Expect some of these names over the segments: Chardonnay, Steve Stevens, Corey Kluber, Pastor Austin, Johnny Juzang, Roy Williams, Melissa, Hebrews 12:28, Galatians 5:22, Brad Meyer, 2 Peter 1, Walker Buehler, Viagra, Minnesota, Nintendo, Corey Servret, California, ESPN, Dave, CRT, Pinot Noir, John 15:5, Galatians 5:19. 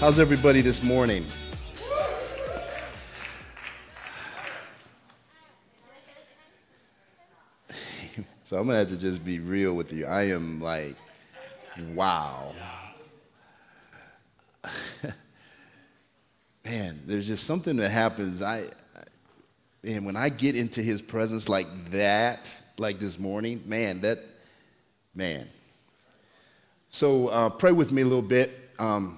How's everybody this morning? So I'm going to have to just be real with you. I am like, wow. Man, there's just something that happens. And when I get into his presence like that, like this morning, man. So pray with me a little bit. I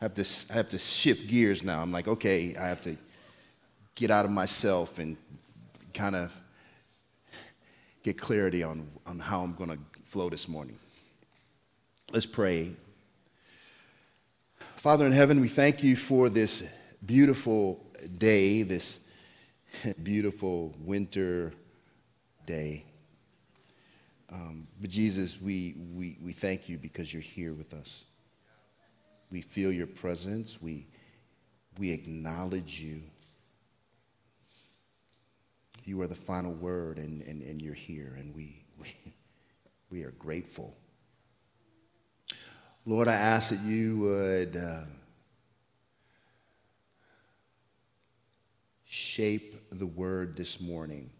have to shift gears now. I'm like, okay, I have to get out of myself and kind of get clarity on how I'm going to flow this morning. Let's pray. Father in heaven, we thank you for this beautiful day, this beautiful winter day. But Jesus, we thank you because you're here with us. We feel your presence. We acknowledge you. You are the final word, and you're here, and we are grateful. Lord, I ask that you would shape the word this morning.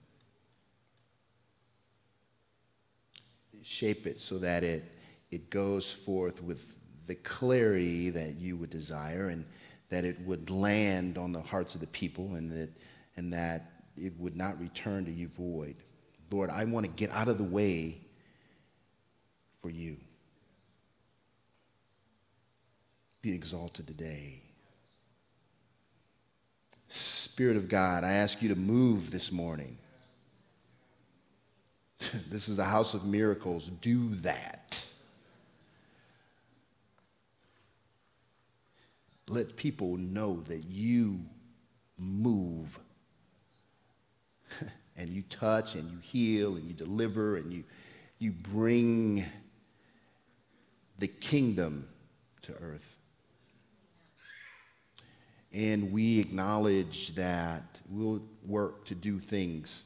Shape it so that it goes forth with the clarity that you would desire, and that it would land on the hearts of the people, and that it would not return to you void. Lord, I want to get out of the way for you. Be exalted today. Spirit of God, I ask you to move this morning. This is a house of miracles. Do that. Let people know that you move, and you touch, and you heal, and you deliver, and you bring the kingdom to earth. And we acknowledge that we'll work to do things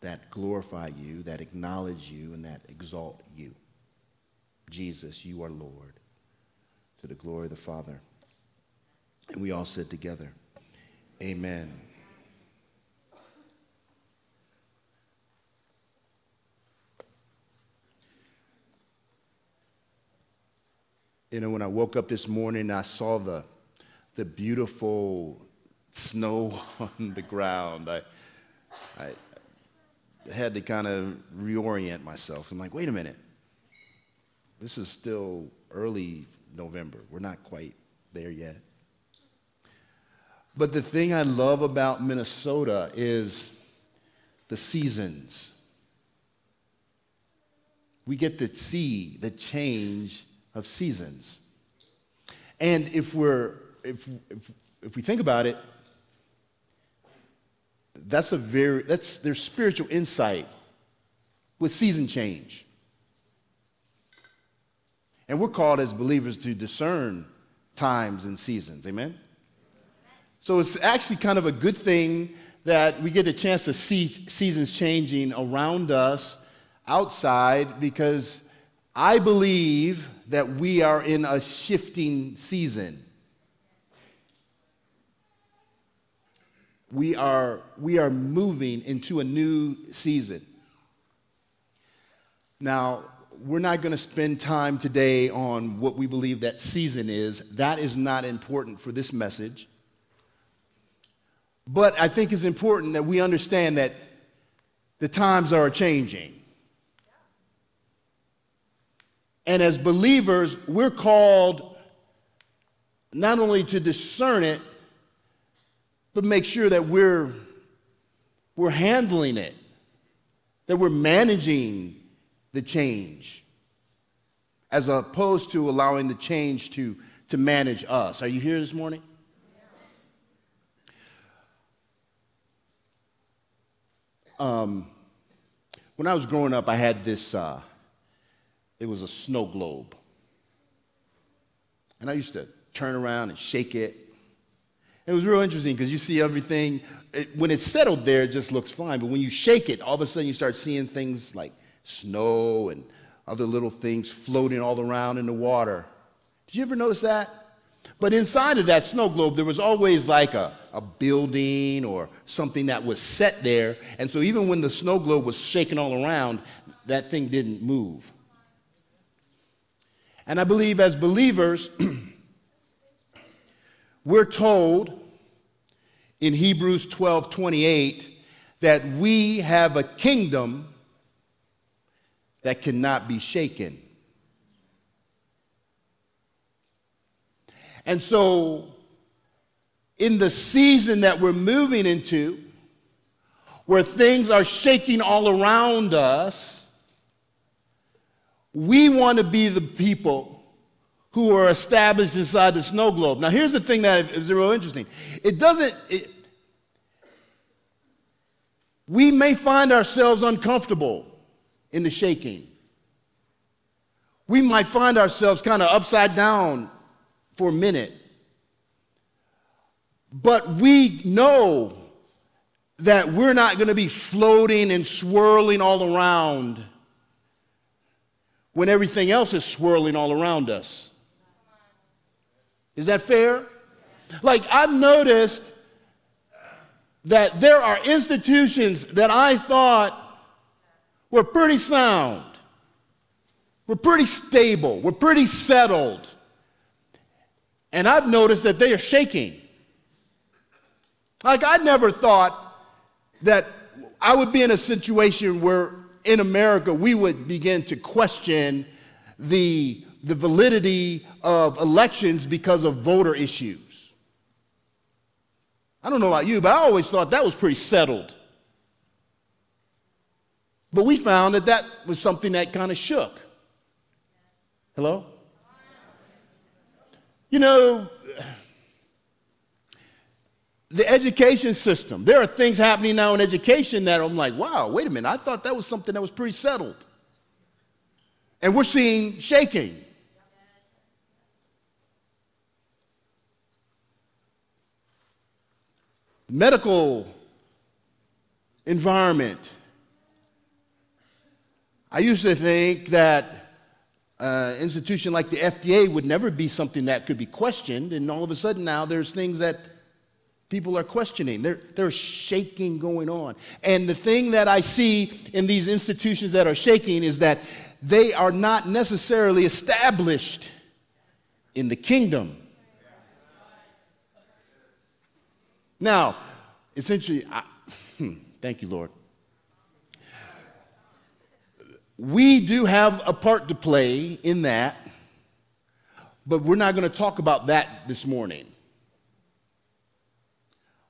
that glorify you, that acknowledge you, and that exalt you. Jesus, you are Lord, to the glory of the Father. And we all said together, amen. You know, when I woke up this morning, I saw the beautiful snow on the ground. I had to kind of reorient myself. I'm like, wait a minute. This is still early November. We're not quite there yet. But the thing I love about Minnesota is the seasons. We get to see the change of seasons. And if we think about it, there's spiritual insight with season change. And we're called as believers to discern times and seasons. Amen? So it's actually kind of a good thing that we get a chance to see seasons changing around us outside, because I believe that we are in a shifting season. We are moving into a new season. Now, we're not going to spend time today on what we believe that season is. That is not important for this message. But I think it's important that we understand that the times are changing. And as believers, we're called not only to discern it, but make sure that we're handling it, that we're managing the change, as opposed to allowing the change to manage us. Are you here this morning? Yeah. When I was growing up, I had this, it was a snow globe. And I used to turn around and shake it. It was real interesting because you see everything. When it's settled there, it just looks fine. But when you shake it, all of a sudden you start seeing things like snow and other little things floating all around in the water. Did you ever notice that? But inside of that snow globe, there was always like a building or something that was set there. And so even when the snow globe was shaking all around, that thing didn't move. And I believe as believers, we're told in Hebrews 12:28 that we have a kingdom that cannot be shaken. And so in the season that we're moving into, where things are shaking all around us, we want to be the people who are established inside the snow globe. Now, here's the thing that is real interesting. We may find ourselves uncomfortable in the shaking. We might find ourselves kind of upside down for a minute. But we know that we're not going to be floating and swirling all around when everything else is swirling all around us. Is that fair? Like, I've noticed that there are institutions that I thought were pretty sound, were pretty stable, were pretty settled. And I've noticed that they are shaking. Like, I never thought that I would be in a situation where in America we would begin to question the validity of elections because of voter issues. I don't know about you, but I always thought that was pretty settled. But we found that that was something that kind of shook. Hello? You know, the education system. There are things happening now in education that I'm like, wow, wait a minute. I thought that was something that was pretty settled. And we're seeing shaking. Medical environment. I used to think that an institution like the FDA would never be something that could be questioned, and all of a sudden now there's things that people are questioning. There's shaking going on. And the thing that I see in these institutions that are shaking is that they are not necessarily established in the kingdom. Now, essentially, thank you, Lord. We do have a part to play in that, but we're not going to talk about that this morning.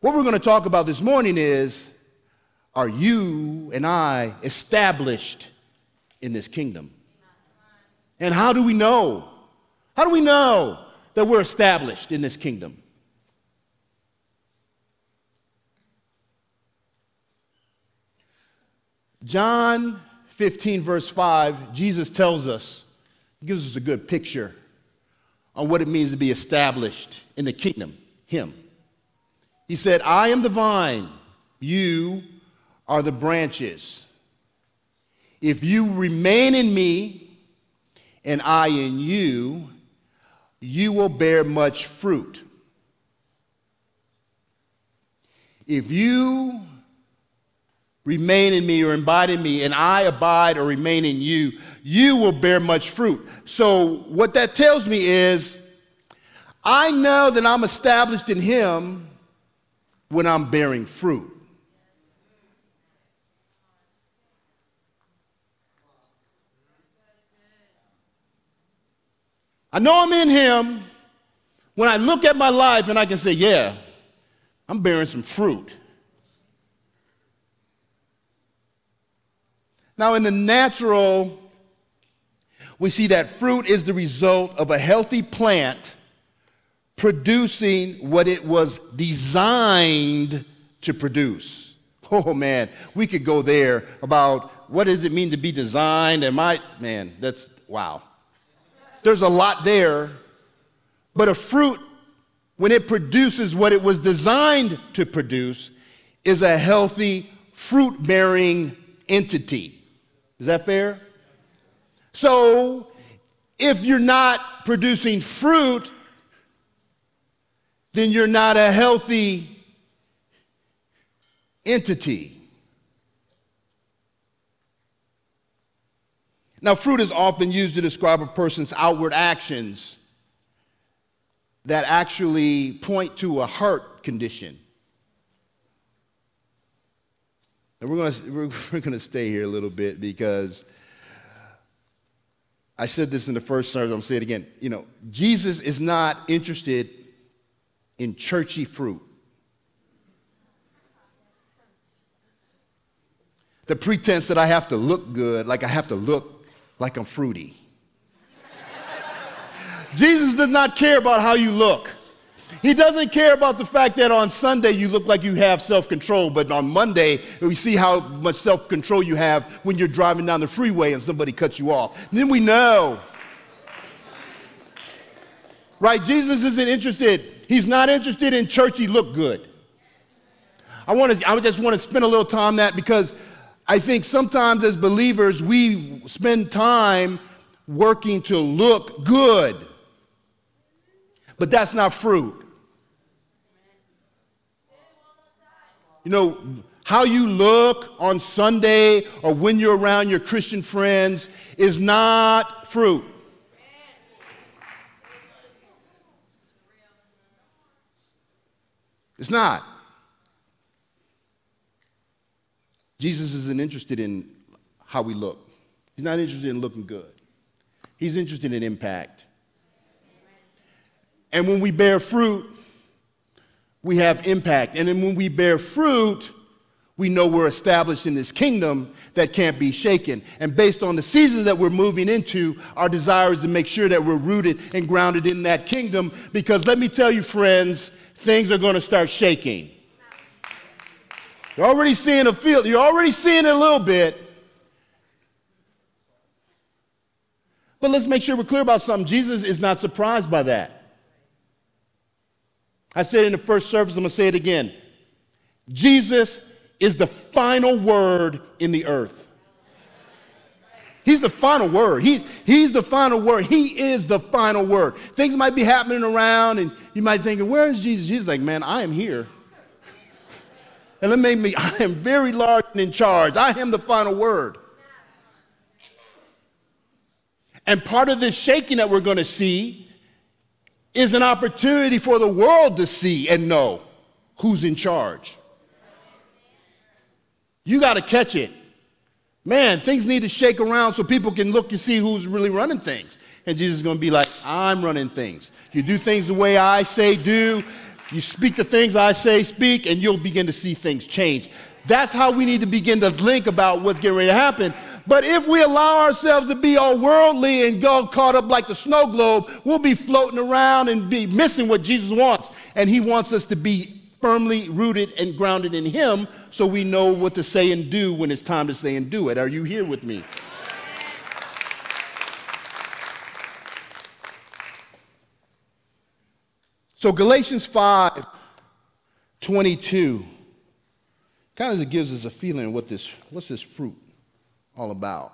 What we're going to talk about this morning is, are you and I established in this kingdom? And how do we know? How do we know that we're established in this kingdom? John 15, verse 5, Jesus tells us, gives us a good picture on what it means to be established in the kingdom, him. He said, I am the vine, you are the branches. If you remain in me and I in you, you will bear much fruit. If you remain in me or abide in me, and I abide or remain in you, you will bear much fruit. So what that tells me is, I know that I'm established in him when I'm bearing fruit. I know I'm in him when I look at my life and I can say, yeah, I'm bearing some fruit. Now, in the natural, we see that fruit is the result of a healthy plant producing what it was designed to produce. Oh man, we could go there about what does it mean to be designed and man, that's, wow. There's a lot there, but a fruit, when it produces what it was designed to produce, is a healthy fruit-bearing entity. Is that fair? So if you're not producing fruit, then you're not a healthy entity. Now, fruit is often used to describe a person's outward actions that actually point to a heart condition. And we're going to stay here a little bit because I said this in the first service. I'm going to say it again. You know, Jesus is not interested in churchy fruit. The pretense that I have to look good, like I have to look like I'm fruity. Jesus does not care about how you look. He doesn't care about the fact that on Sunday you look like you have self-control, but on Monday we see how much self-control you have when you're driving down the freeway and somebody cuts you off. And then we know. Right? Jesus isn't interested. He's not interested in churchy look good. I just want to spend a little time on that because I think sometimes as believers we spend time working to look good. But that's not fruit. You know, how you look on Sunday or when you're around your Christian friends is not fruit. It's not. Jesus isn't interested in how we look. He's not interested in looking good. He's interested in impact. And when we bear fruit, we have impact. And then when we bear fruit, we know we're established in this kingdom that can't be shaken. And based on the seasons that we're moving into, our desire is to make sure that we're rooted and grounded in that kingdom. Because let me tell you, friends, things are going to start shaking. You're already seeing a field. You're already seeing it a little bit. But let's make sure we're clear about something. Jesus is not surprised by that. I said in the first service, I'm going to say it again. Jesus is the final word in the earth. He's the final word. He's the final word. He is the final word. Things might be happening around, and you might think, where is Jesus? Jesus is like, man, I am here. And that made me, I am very large and in charge. I am the final word. And part of this shaking that we're going to see is an opportunity for the world to see and know who's in charge. You got to catch it. Man, things need to shake around so people can look and see who's really running things. And Jesus is going to be like, I'm running things. You do things the way I say do. You speak the things I say speak, and you'll begin to see things change. That's how we need to begin to think about what's getting ready to happen. But if we allow ourselves to be all worldly and go caught up like the snow globe, we'll be floating around and be missing what Jesus wants. And he wants us to be firmly rooted and grounded in him so we know what to say and do when it's time to say and do it. Are you here with me? So Galatians 5:22 kind of gives us a feeling of what's this fruit all about.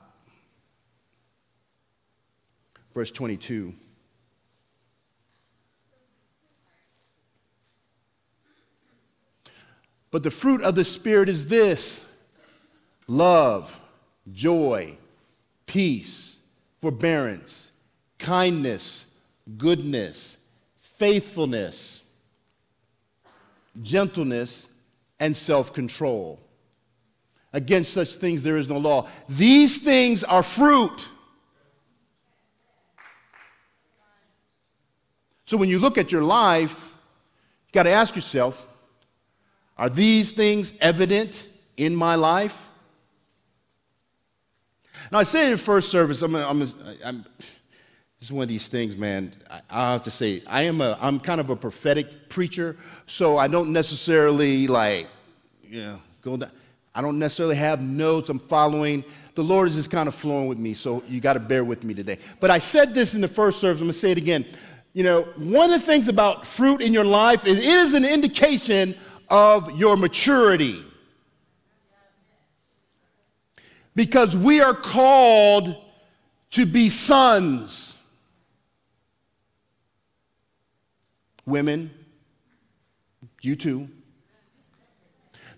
Verse 22. But the fruit of the Spirit is this: love, joy, peace, forbearance, kindness, goodness, faithfulness, gentleness, and self-control. Against such things there is no law. These things are fruit. So when you look at your life, you got to ask yourself, are these things evident in my life? Now I said in the first service, this is one of these things, man, I have to say, I'm kind of a prophetic preacher, so I don't necessarily go down. I don't necessarily have notes. I'm following. The Lord is just kind of flowing with me, so you got to bear with me today. But I said this in the first service. I'm going to say it again. You know, one of the things about fruit in your life is it is an indication of your maturity. Because we are called to be sons. Women, you too.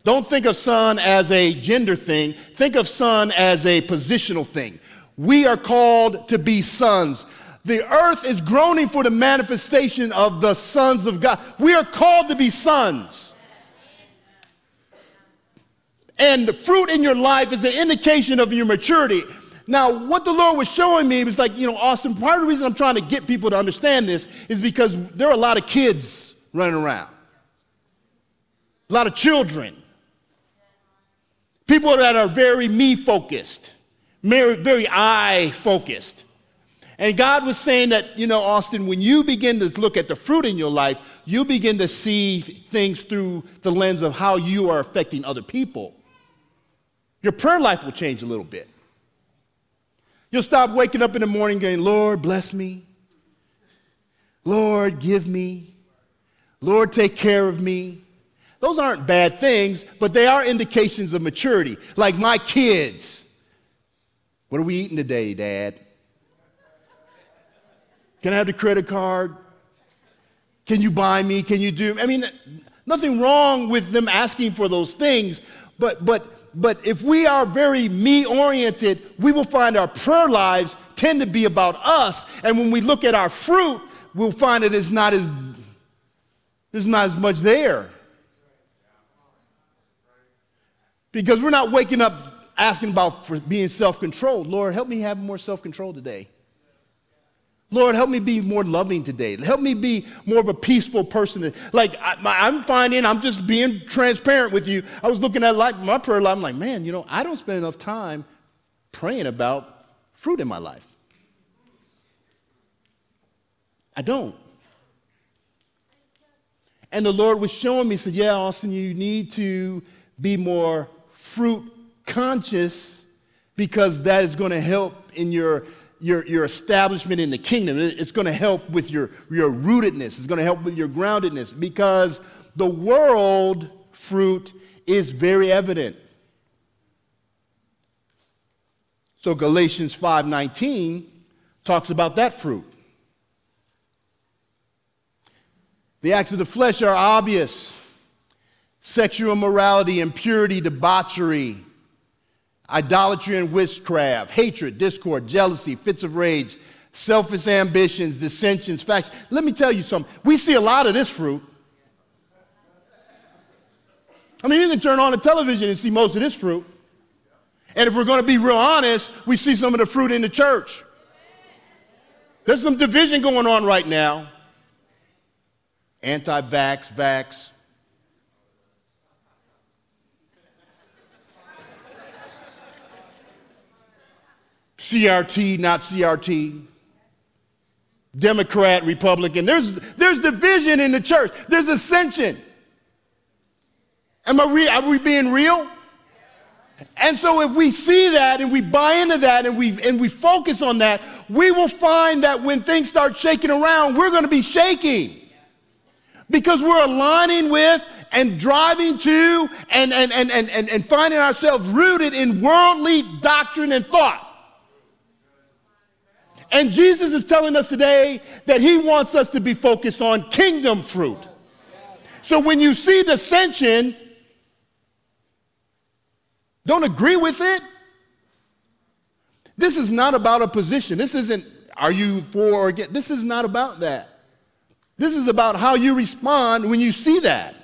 Don't think of son as a gender thing. Think of son as a positional thing. We are called to be sons. The earth is groaning for the manifestation of the sons of God. We are called to be sons. And the fruit in your life is an indication of your maturity. Now, what the Lord was showing me was like, you know, Austin, part of the reason I'm trying to get people to understand this is because there are a lot of kids running around. A lot of children. People that are very me-focused, very I-focused. And God was saying that, you know, Austin, when you begin to look at the fruit in your life, you begin to see things through the lens of how you are affecting other people. Your prayer life will change a little bit. You'll stop waking up in the morning going, Lord, bless me. Lord, give me. Lord, take care of me. Those aren't bad things, but they are indications of maturity. Like my kids. What are we eating today, Dad? Can I have the credit card? Can you buy me? Can you do? I mean, nothing wrong with them asking for those things, but if we are very me-oriented, we will find our prayer lives tend to be about us, and when we look at our fruit, we'll find that there's not as much there. Because we're not waking up asking about for being self-controlled. Lord, help me have more self-control today. Lord, help me be more loving today. Help me be more of a peaceful person. Like, I'm finding, I'm just being transparent with you. I was looking at my prayer life. I'm like, man, you know, I don't spend enough time praying about fruit in my life. I don't. And the Lord was showing me, said, yeah, Austin, you need to be more fruit conscious because that is going to help in your establishment in the kingdom. It's going to help with your rootedness. It's going to help with your groundedness because the world fruit is very evident. So Galatians 5:19 talks about that fruit. The acts of the flesh are obvious. Sexual immorality, impurity, debauchery, idolatry and witchcraft, hatred, discord, jealousy, fits of rage, selfish ambitions, dissensions, factions. Let me tell you something. We see a lot of this fruit. I mean, you can turn on the television and see most of this fruit. And if we're going to be real honest, we see some of the fruit in the church. There's some division going on right now. Anti-vax, vax. CRT, not CRT. Democrat, Republican. There's division in the church. There's ascension. Are we being real? And so if we see that and we buy into that and we focus on that, we will find that when things start shaking around, we're going to be shaking. Because we're aligning with and driving to and finding ourselves rooted in worldly doctrine and thought. And Jesus is telling us today that he wants us to be focused on kingdom fruit. So when you see dissension, don't agree with it. This is not about a position. This isn't, are you for or against? This is not about that. This is about how you respond when you see that.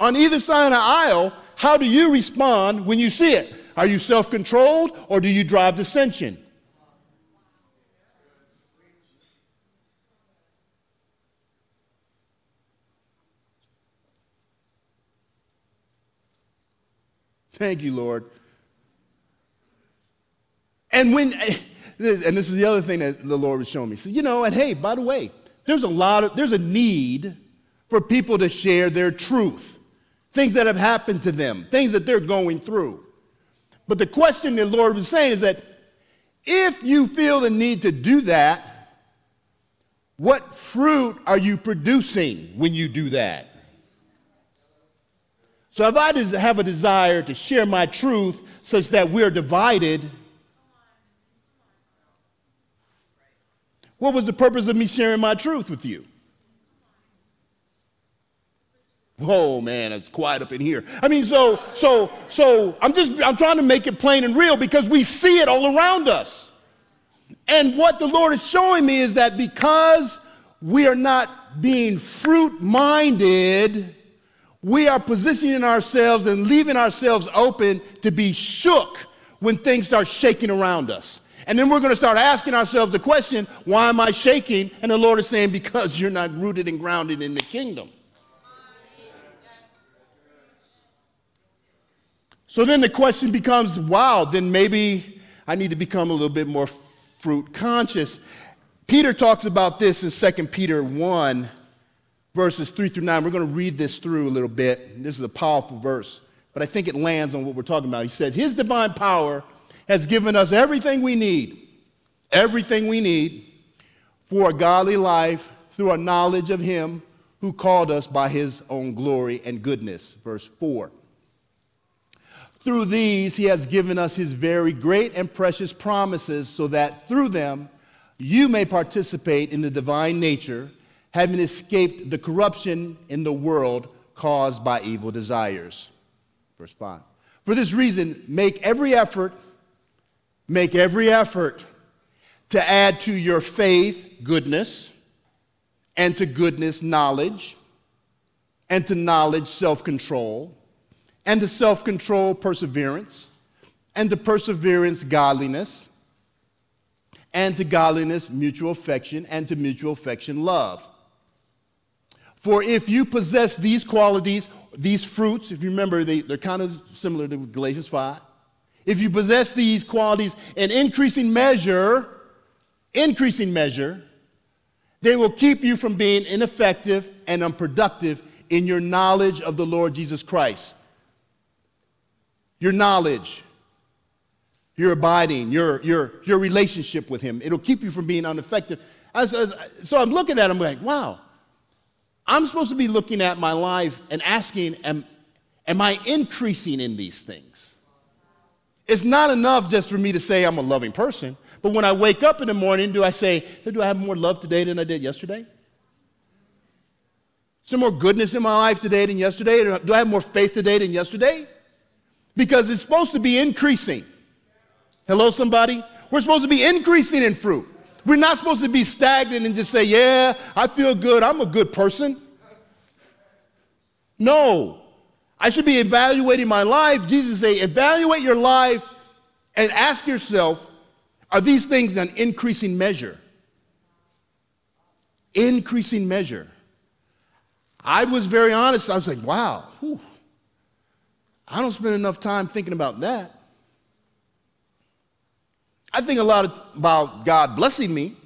On either side of the aisle, how do you respond when you see it? Are you self-controlled or do you drive dissension? Thank you, Lord. And this is the other thing that the Lord was showing me. He said, you know, and hey, by the way, there's a need for people to share their truth. things that have happened to them, things that they're going through. But the question the Lord was saying is that if you feel the need to do that, what fruit are you producing when you do that? So if I have a desire to share my truth such that we're divided, what was the purpose of me sharing my truth with you? Whoa, man, it's quiet up in here. I mean, so I'm trying to make it plain and real because we see it all around us. And what the Lord is showing me is that because we are not being fruit-minded, we are positioning ourselves and leaving ourselves open to be shook when things start shaking around us. And then we're going to start asking ourselves the question, why am I shaking? And the Lord is saying, because you're not rooted and grounded in the kingdom. So then the question becomes, wow, then maybe I need to become a little bit more fruit conscious. Peter talks about this in 2 Peter 1, verses 3 through 9. We're going to read this through a little bit. This is a powerful verse, but I think it lands on what we're talking about. He says, his divine power has given us everything we need for a godly life through a knowledge of him who called us by his own glory and goodness. Verse 4. Through these, he has given us his very great and precious promises so that through them you may participate in the divine nature, having escaped the corruption in the world caused by evil desires. Verse 5. For this reason, make every effort to add to your faith goodness, and to goodness knowledge, and to knowledge self-control, and to self-control, perseverance, and to perseverance, godliness, and to godliness, mutual affection, and to mutual affection, love. For if you possess these qualities, these fruits, if you remember, they're kind of similar to Galatians 5. If you possess these qualities in increasing measure, they will keep you from being ineffective and unproductive in your knowledge of the Lord Jesus Christ. Your knowledge, your abiding, your relationship with him. It'll keep you from being ineffective. So I'm looking at him like, wow, I'm supposed to be looking at my life and asking, am I increasing in these things? It's not enough just for me to say I'm a loving person, but when I wake up in the morning, do I say, hey, do I have more love today than I did yesterday? Is there more goodness in my life today than yesterday? Do I have more faith today than yesterday? Because it's supposed to be increasing. Hello, somebody? We're supposed to be increasing in fruit. We're not supposed to be stagnant and just say, yeah, I feel good. I'm a good person. No. I should be evaluating my life. Jesus said, evaluate your life and ask yourself, are these things an increasing measure? Increasing measure. I was very honest. I was like, wow, whew. I don't spend enough time thinking about that. I think a lot about God blessing me.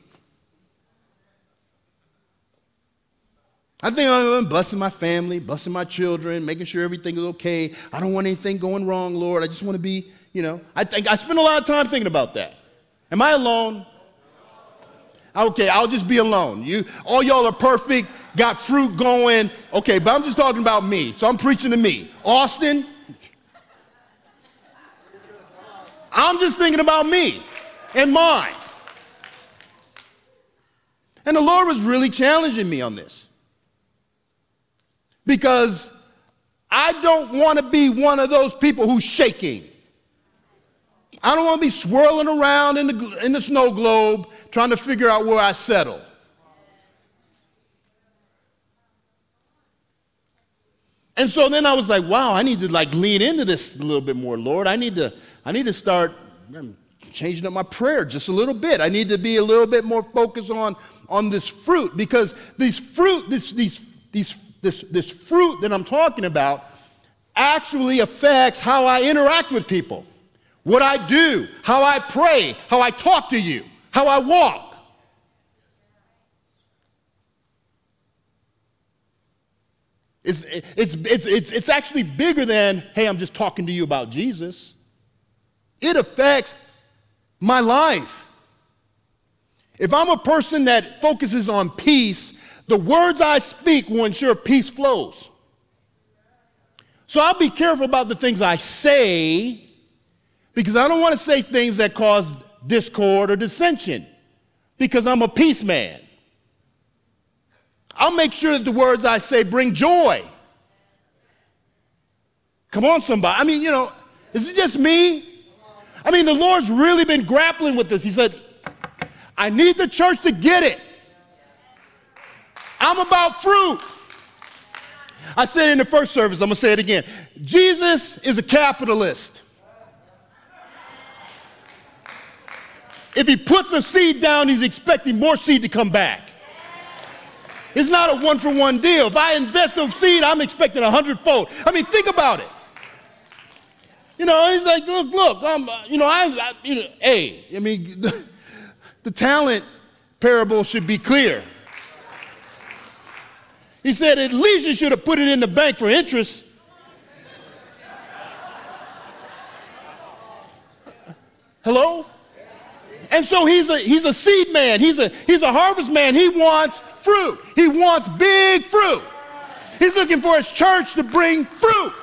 I think I'm blessing my family, blessing my children, making sure everything is okay. I don't want anything going wrong, Lord. I just want to be, I think I spend a lot of time thinking about that. Am I alone? Okay, I'll just be alone. All y'all are perfect, got fruit going. Okay, but I'm just talking about me, so I'm preaching to me. Austin, I'm just thinking about me and mine. And the Lord was really challenging me on this because I don't want to be one of those people who's shaking. I don't want to be swirling around in the snow globe trying to figure out where I settle. And so then I was like, wow, I need to lean into this a little bit more, Lord. I need to start changing up my prayer just a little bit. I need to be a little bit more focused on this fruit because this fruit that I'm talking about actually affects how I interact with people, what I do, how I pray, how I talk to you, how I walk. It's actually bigger than, hey, I'm just talking to you about Jesus. It affects my life. If I'm a person that focuses on peace, the words I speak will ensure peace flows. So I'll be careful about the things I say, because I don't want to say things that cause discord or dissension, because I'm a peace man. I'll make sure that the words I say bring joy. Come on, somebody. I mean, you know, is it just me? I mean, the Lord's really been grappling with this. He said, I need the church to get it. I'm about fruit. I said in the first service, I'm going to say it again. Jesus is a capitalist. If he puts a seed down, he's expecting more seed to come back. It's not a one-for-one deal. If I invest a seed, I'm expecting 100-fold. I mean, think about it. You know, he's like, look, the talent parable should be clear. He said, at least you should have put it in the bank for interest. Hello? And so he's a seed man. He's a harvest man. He wants fruit. He wants big fruit. He's looking for his church to bring fruit.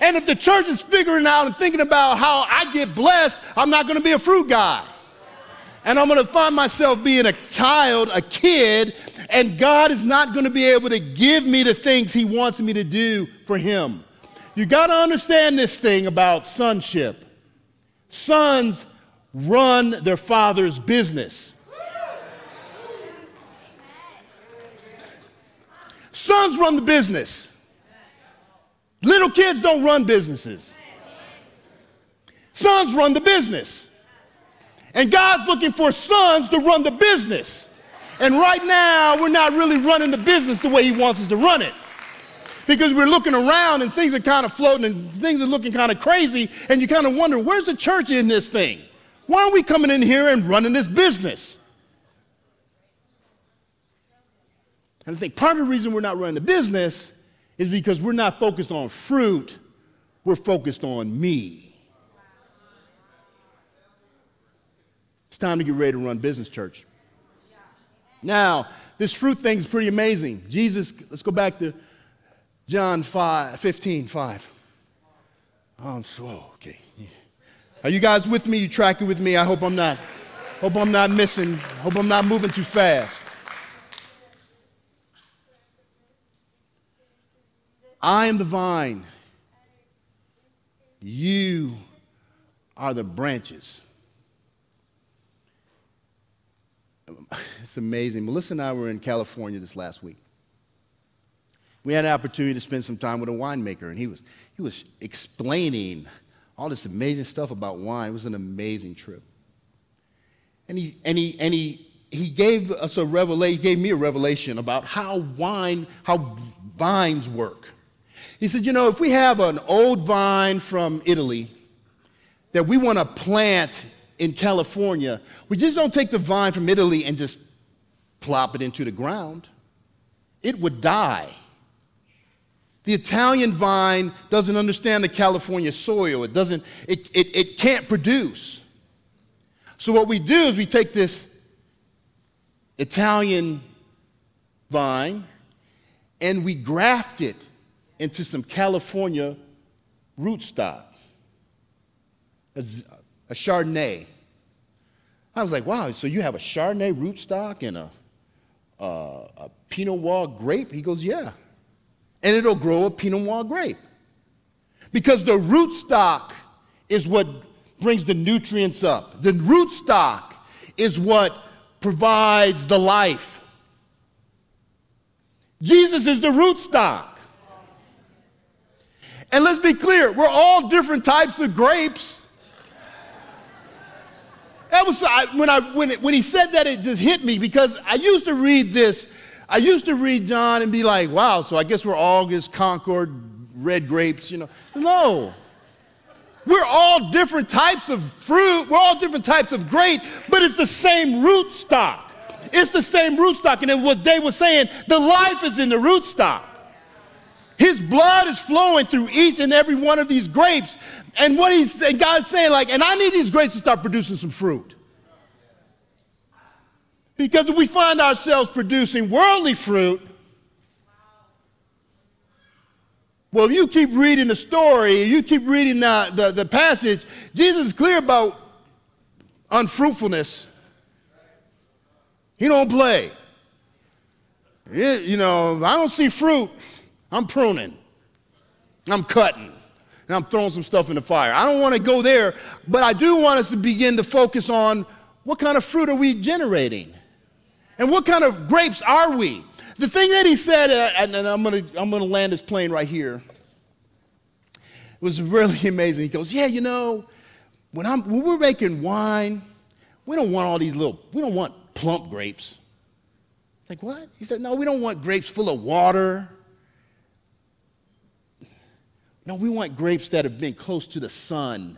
And if the church is figuring out and thinking about how I get blessed, I'm not going to be a fruit guy. And I'm going to find myself being a kid, and God is not going to be able to give me the things he wants me to do for him. You got to understand this thing about sonship. Sons run their father's business. Sons run the business. Little kids don't run businesses. Sons run the business. And God's looking for sons to run the business. And right now, we're not really running the business the way he wants us to run it. Because we're looking around and things are kind of floating and things are looking kind of crazy. And you kind of wonder, where's the church in this thing? Why aren't we coming in here and running this business? And I think part of the reason we're not running the business is because we're not focused on fruit, we're focused on me. It's time to get ready to run business, church. Now, this fruit thing is pretty amazing. Jesus, let's go back to John 15:5. Oh, I'm slow, okay. Are you guys with me? You tracking with me? I hope I'm not. Hope I'm not missing. Hope I'm not moving too fast. I am the vine. You are the branches. It's amazing. Melissa and I were in California this last week. We had an opportunity to spend some time with a winemaker, and he was explaining all this amazing stuff about wine. It was an amazing trip. And he gave us a revelation, he gave me a revelation about how vines work. He said, you know, if we have an old vine from Italy that we want to plant in California, we just don't take the vine from Italy and just plop it into the ground. It would die. The Italian vine doesn't understand the California soil. It can't produce. So what we do is we take this Italian vine and we graft it into some California rootstock, a Chardonnay. I was like, wow, so you have a Chardonnay rootstock and a Pinot Noir grape? He goes, yeah. And it'll grow a Pinot Noir grape. Because the rootstock is what brings the nutrients up. The rootstock is what provides the life. Jesus is the rootstock. And let's be clear, we're all different types of grapes. That was when he said that, it just hit me, because I used to read John and be like, wow, so I guess we're all just Concord red grapes, you know. No. We're all different types of fruit. We're all different types of grape, but it's the same root stock. It's the same root stock. And then what Dave was saying, the life is in the root stock. His blood is flowing through each and every one of these grapes. And what he's saying, God's saying, like, and I need these grapes to start producing some fruit. Because if we find ourselves producing worldly fruit, well, you keep reading the story, you keep reading the passage, Jesus is clear about unfruitfulness. He don't play. If I don't see fruit, I'm pruning, I'm cutting, and I'm throwing some stuff in the fire. I don't want to go there, but I do want us to begin to focus on what kind of fruit are we generating? And what kind of grapes are we? The thing that he said, and I'm gonna land this plane right here, it was really amazing. He goes, yeah, when we're making wine, we don't want all these we don't want plump grapes. Like, what? He said, no, we don't want grapes full of water. No, we want grapes that have been close to the sun,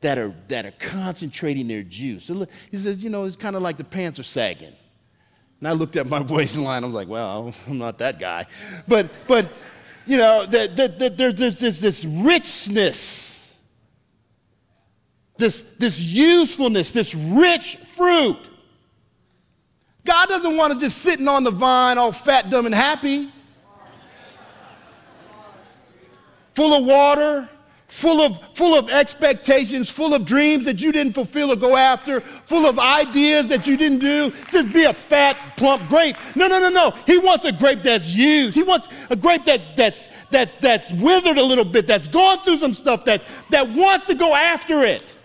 that are concentrating their juice. So he says, it's kind of like the pants are sagging. And I looked at my waistline. I'm like, well, I'm not that guy. But there's this richness, this usefulness, this rich fruit. God doesn't want us just sitting on the vine all fat, dumb, and happy. Full of water, full of expectations, full of dreams that you didn't fulfill or go after, full of ideas that you didn't do. Just be a fat, plump grape. No. He wants a grape that's used. He wants a grape that's withered a little bit, that's gone through some stuff, that wants to go after it.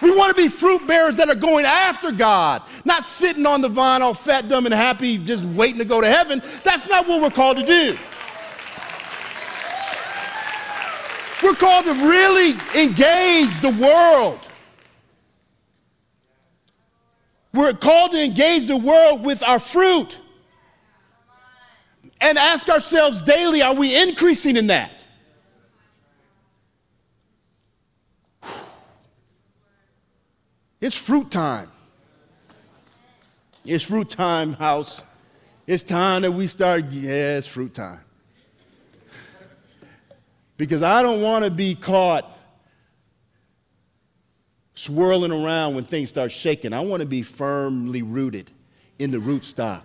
We want to be fruit bearers that are going after God, not sitting on the vine all fat, dumb, and happy, just waiting to go to heaven. That's not what we're called to do. We're called to really engage the world. We're called to engage the world with our fruit and ask ourselves daily, are we increasing in that? It's fruit time. It's fruit time, house. It's time that we start, it's fruit time. Because I don't want to be caught swirling around when things start shaking. I want to be firmly rooted in the rootstock.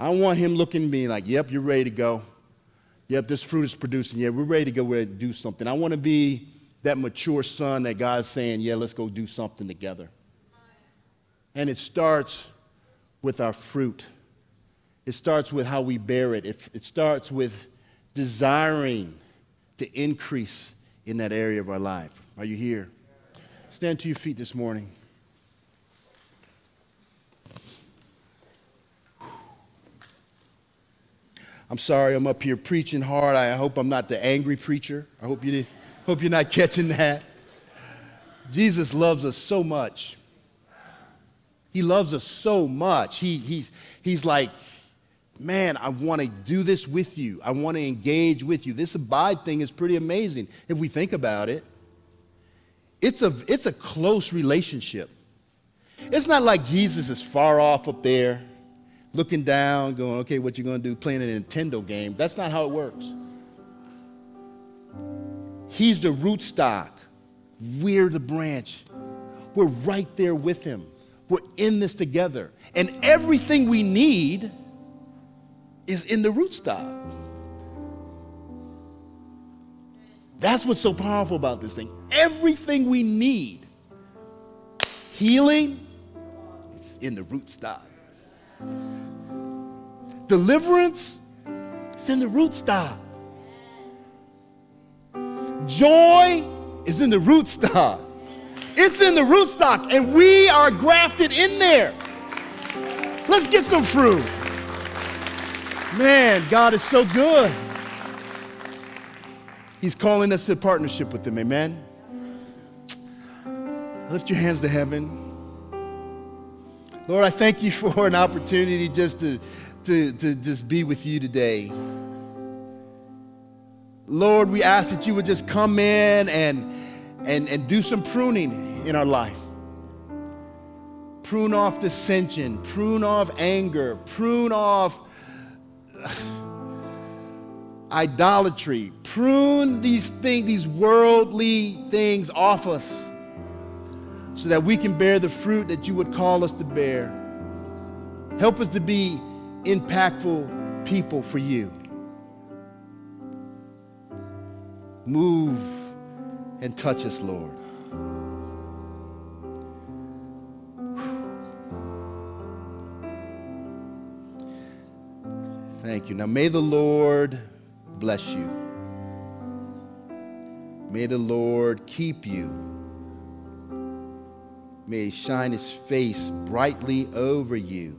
I want him looking at me like, yep, you're ready to go. Yep, this fruit is producing. Yeah, we're ready to go. We're ready to do something. I want to be that mature son that God's saying, yeah, let's go do something together. And it starts with our fruit. It starts with how we bear it. It starts with desiring to increase in that area of our life. Are you here? Stand to your feet this morning. I'm sorry I'm up here preaching hard. I hope I'm not the angry preacher. I hope you didn't. Hope you're not catching that. Jesus loves us so much. He loves us so much. He's like, man, I want to do this with you. I want to engage with you. This abide thing is pretty amazing if we think about it. It's a close relationship. It's not like Jesus is far off up there, looking down, going, okay, what you going to do, playing a Nintendo game. That's not how it works. He's the rootstock. We're the branch. We're right there with him. We're in this together. And everything we need is in the rootstock. That's what's so powerful about this thing. Everything we need, healing, it's in the rootstock. Deliverance, it's in the rootstock. Joy is in the rootstock. It's in the rootstock, and we are grafted in there. Let's get some fruit. Man, God is so good. He's calling us to partnership with him, amen? Lift your hands to heaven. Lord, I thank you for an opportunity just to just be with you today. Lord, we ask that you would just come in and do some pruning in our life. Prune off dissension, prune off anger, prune off idolatry. Prune these things, these worldly things off us so that we can bear the fruit that you would call us to bear. Help us to be impactful people for you. Move and touch us, Lord. Thank you. Now may the Lord bless you. May the Lord keep you. May he shine his face brightly over you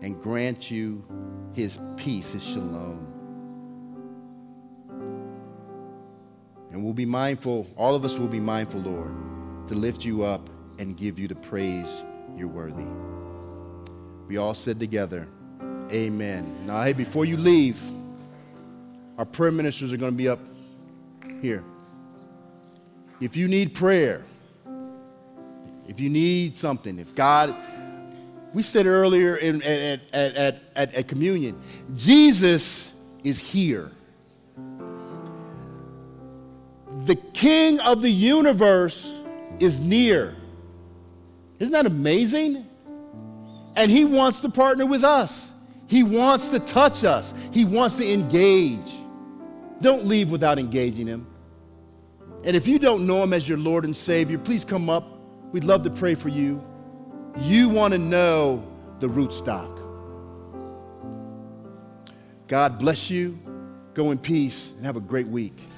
and grant you his peace, his shalom. And we'll be mindful, all of us will be mindful, Lord, to lift you up and give you the praise you're worthy. We all said together, amen. Now, hey, before you leave, our prayer ministers are going to be up here. If you need prayer, if you need something, if God, we said earlier at communion, Jesus is here. The King of the universe is near. Isn't that amazing? And he wants to partner with us. He wants to touch us. He wants to engage. Don't leave without engaging him. And if you don't know him as your Lord and Savior, please come up. We'd love to pray for you. You want to know the rootstock. God bless you. Go in peace and have a great week.